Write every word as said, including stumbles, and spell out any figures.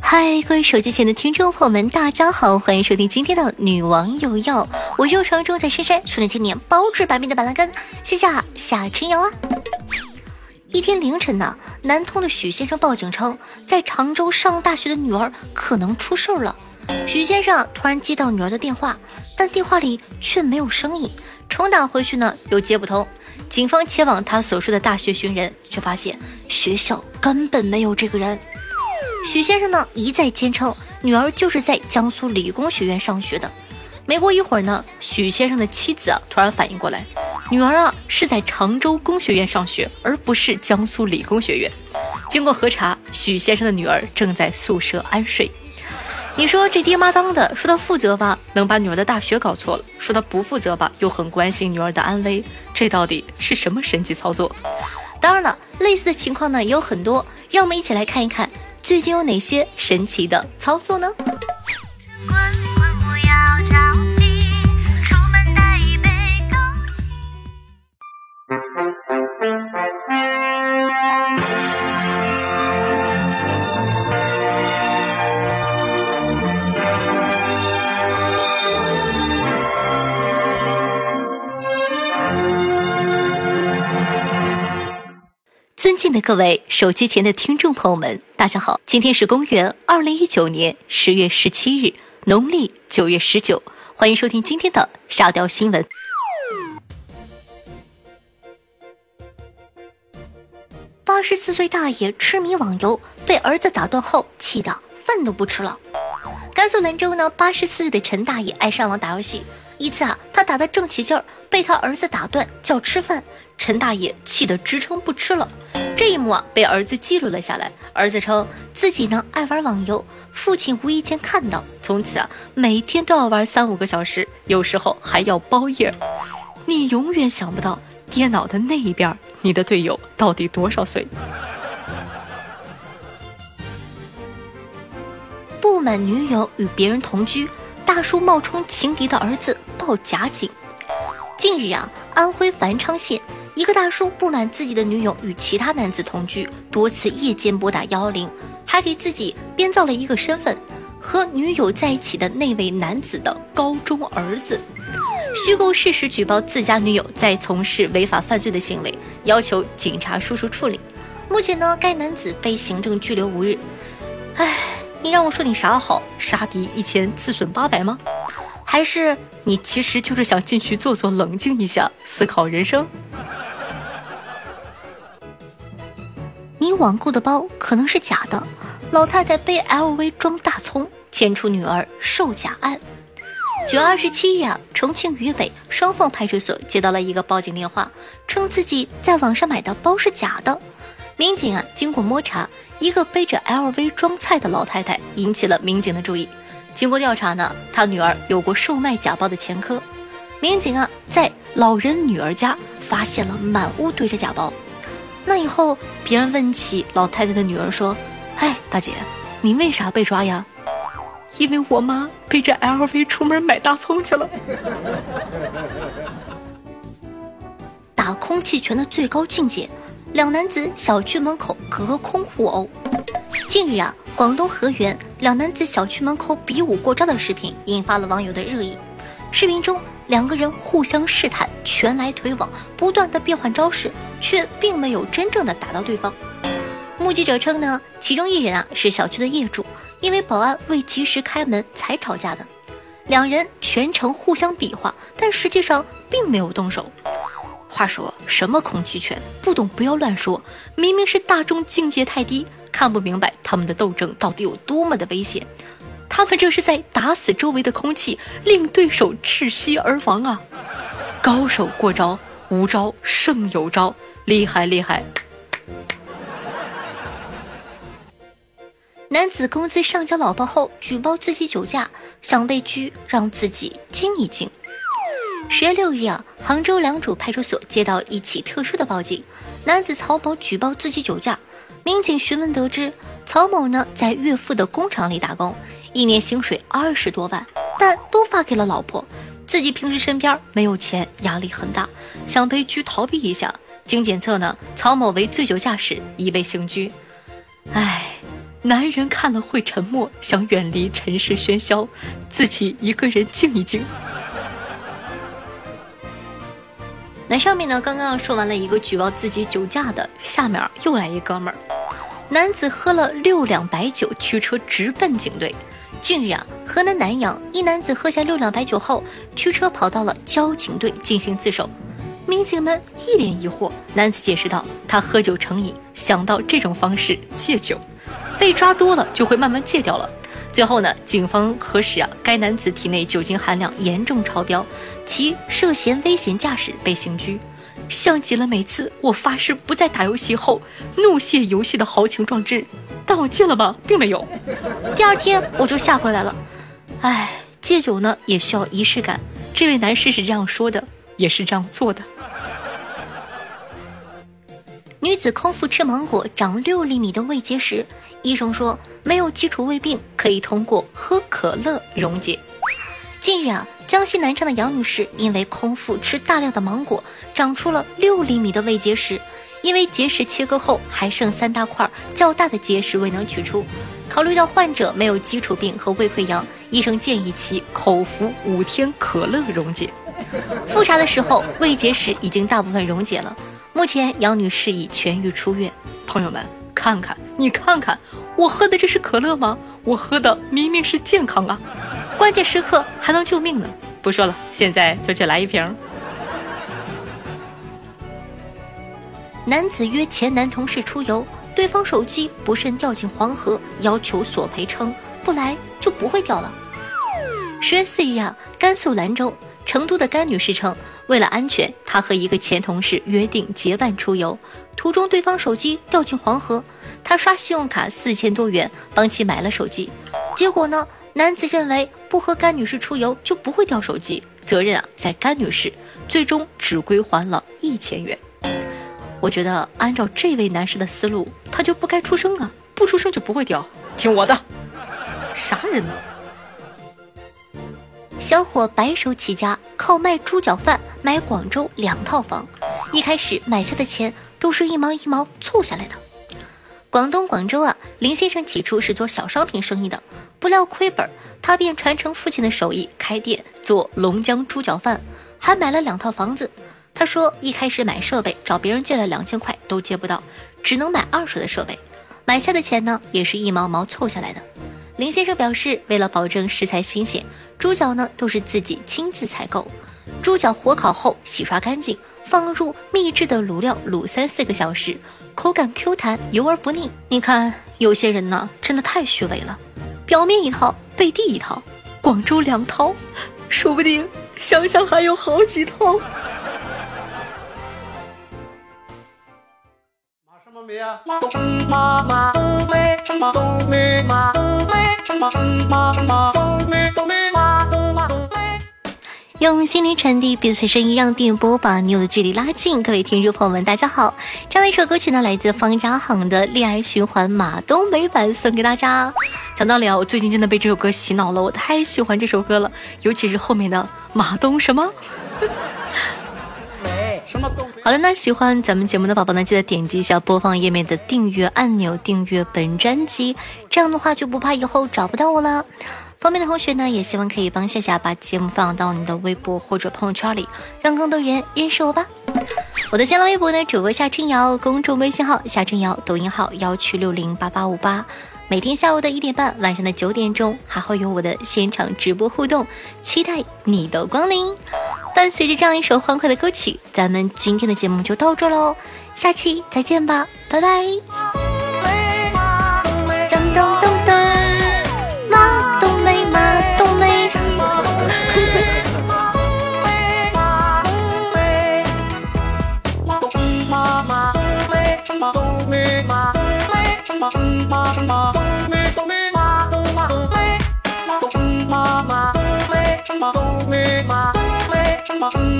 嗨，各位手机前的听众朋友们，大家好，欢迎收听今天的女王有药，我又常住在深山训练千年包治百病的板蓝根，谢谢夏春瑶啊。一天凌晨呢，南通的许先生报警称，在常州上大学的女儿可能出事了。许先生突然接到女儿的电话，但电话里却没有声音，重打回去呢又接不通。警方前往他所说的大学寻人，却发现学校根本没有这个人。许先生呢一再坚称女儿就是在江苏理工学院上学的。没过一会儿呢，许先生的妻子啊突然反应过来，女儿啊是在常州工学院上学，而不是江苏理工学院。经过核查，许先生的女儿正在宿舍安睡。你说这爹妈当的，说他负责吧能把女儿的大学搞错了，说他不负责吧又很关心女儿的安危，这到底是什么神奇操作？当然了，类似的情况呢也有很多，让我们一起来看一看最近有哪些神奇的操作呢？尊敬的各位手机前的听众朋友们，大家好，今天是公元二零一九年十月十七日，农历九月十九，欢迎收听今天的沙雕新闻。八十四岁大爷痴迷网游，被儿子打断后气得饭都不吃了。甘肃兰州呢，八十四岁的陈大爷爱上网打游戏，一次啊他打得正起劲儿，被他儿子打断叫吃饭，陈大爷气得支撑不吃了。这一幕啊被儿子记录了下来，儿子称自己呢爱玩网游，父亲无意间看到，从此啊每天都要玩三五个小时，有时候还要包夜。你永远想不到电脑的那一边你的队友到底多少岁。不满女友与别人同居，大叔冒充情敌的儿子报假警。近日啊，安徽繁昌县一个大叔不满自己的女友与其他男子同居，多次夜间拨打一一零，还给自己编造了一个身份，和女友在一起的那位男子的高中儿子，虚构事实举报自家女友在从事违法犯罪的行为，要求警察叔叔处理。目前呢，该男子被行政拘留五日。唉，你让我说你啥好？杀敌一千，自损八百吗？还是你其实就是想进去坐坐，冷静一下，思考人生？你网购的包可能是假的。老太太背 L V 装大葱，牵出女儿售假案。九月二十七日啊，重庆渝北双凤派出所接到了一个报警电话，称自己在网上买的包是假的。民警啊，经过摸查，一个背着 L V 装菜的老太太引起了民警的注意。经过调查呢，她女儿有过售卖假包的前科。民警啊，在老人女儿家发现了满屋堆着假包。那以后，别人问起老太太的女儿说：“哎，大姐，你为啥被抓呀？”“因为我妈背着 L V 出门买大葱去了。”打空气拳的最高境界。两男子小区门口隔空互殴。近日啊，广东河源两男子小区门口比武过招的视频引发了网友的热议。视频中，两个人互相试探，拳来腿往，不断的变换招式，却并没有真正的打到对方。目击者称呢，其中一人啊是小区的业主，因为保安未及时开门才吵架的。两人全程互相比划，但实际上并没有动手。话说什么空气拳，不懂不要乱说，明明是大众境界太低，看不明白他们的斗争到底有多么的危险，他们这是在打死周围的空气，令对手窒息而亡啊！高手过招，无招胜有招，厉害厉害！男子公司上交老婆后举报自己酒驾，想被拘让自己静一静。十月六日啊，杭州良渚派出所接到一起特殊的报警，男子曹某举报自己酒驾。民警询问得知，曹某呢在岳父的工厂里打工，一年薪水二十多万，但都发给了老婆。自己平时身边没有钱，压力很大，想被拘逃避一下。经检测呢，曹某为醉酒驾驶，已被刑拘。唉，男人看了会沉默，想远离尘世喧嚣，自己一个人静一静。那上面呢，刚刚说完了一个举报自己酒驾的，下面又来一哥们儿。男子喝了六两白酒，驱车直奔警队。近日啊，河南南阳一男子喝下六两白酒后，驱车跑到了交警队进行自首。民警们一脸疑惑，男子解释道：“他喝酒成瘾，想到这种方式戒酒，被抓多了就会慢慢戒掉了。”最后呢，警方核实啊，该男子体内酒精含量严重超标，其涉嫌危险驾驶被刑拘。像极了每次我发誓不再打游戏后怒泄游戏的豪情壮志，但我戒了吗？并没有。第二天我就吓回来了。唉，戒酒呢也需要仪式感，这位男士是这样说的，也是这样做的。女子空腹吃芒果长六厘米的胃结石，医生说没有基础胃病，可以通过喝可乐溶解。近日啊，江西南昌的杨女士因为空腹吃大量的芒果，长出了六厘米的胃结石。因为结石切割后还剩三大块，较大的结石未能取出。考虑到患者没有基础病和胃溃疡，医生建议其口服五天可乐溶解。复查的时候，胃结石已经大部分溶解了。目前杨女士已痊愈出院。朋友们，看看你看看，我喝的这是可乐吗？我喝的明明是健康啊！关键时刻还能救命呢。不说了，现在就去来一瓶。男子约前男同事出游，对方手机不慎掉进黄河，要求索赔，称不来就不会掉了。十月四日啊，甘肃兰州成都的甘女士称，为了安全，她和一个前同事约定结伴出游，途中对方手机掉进黄河，她刷信用卡四千多元帮其买了手机，结果呢？男子认为不和甘女士出游就不会掉手机，责任啊在甘女士，最终只归还了一千元。我觉得按照这位男士的思路，他就不该出生啊，不出生就不会掉，听我的。啥人呢？小伙白手起家，靠卖猪脚饭买广州两套房，一开始买下的钱都是一毛一毛凑下来的。广东广州啊，林先生起初是做小商品生意的，不料亏本，他便传承父亲的手艺，开店做龙江猪脚饭，还买了两套房子。他说一开始买设备找别人借了两千块都借不到，只能买二手的设备，买下的钱呢也是一毛毛凑下来的。林先生表示，为了保证食材新鲜，猪脚呢都是自己亲自采购，猪脚火烤后洗刷干净，放入秘制的卤料卤三四个小时，口感 Q 弹，油而不腻。你看有些人呢真的太虚伪了，表面一套，背地一套，广州两套，说不定想想还有好几套。用心灵传递彼此声音，让电波把你我的距离拉近。各位听众朋友们，大家好！这样的一首歌曲呢，来自方嘉航的《恋爱循环》马冬梅版，送给大家。讲道理啊，我最近真的被这首歌洗脑了，我太喜欢这首歌了，尤其是后面的马冬什么。好的，那喜欢咱们节目的宝宝呢，记得点击一下播放页面的订阅按钮，订阅本专辑，这样的话就不怕以后找不到我了。方便的同学呢，也希望可以帮夏夏把节目分享到你的微博或者朋友圈里，让更多人认识我吧。我的新浪微博呢，主播夏春瑶，公众微信号夏春瑶，抖音号幺七六零八八五八。每天下午的一点半，晚上的九点钟，还会有我的现场直播互动，期待你的光临。伴随着这样一首欢快的歌曲，咱们今天的节目就到这喽，下期再见吧，拜拜。噔噔噔噔，马冬梅，马冬梅。Bye.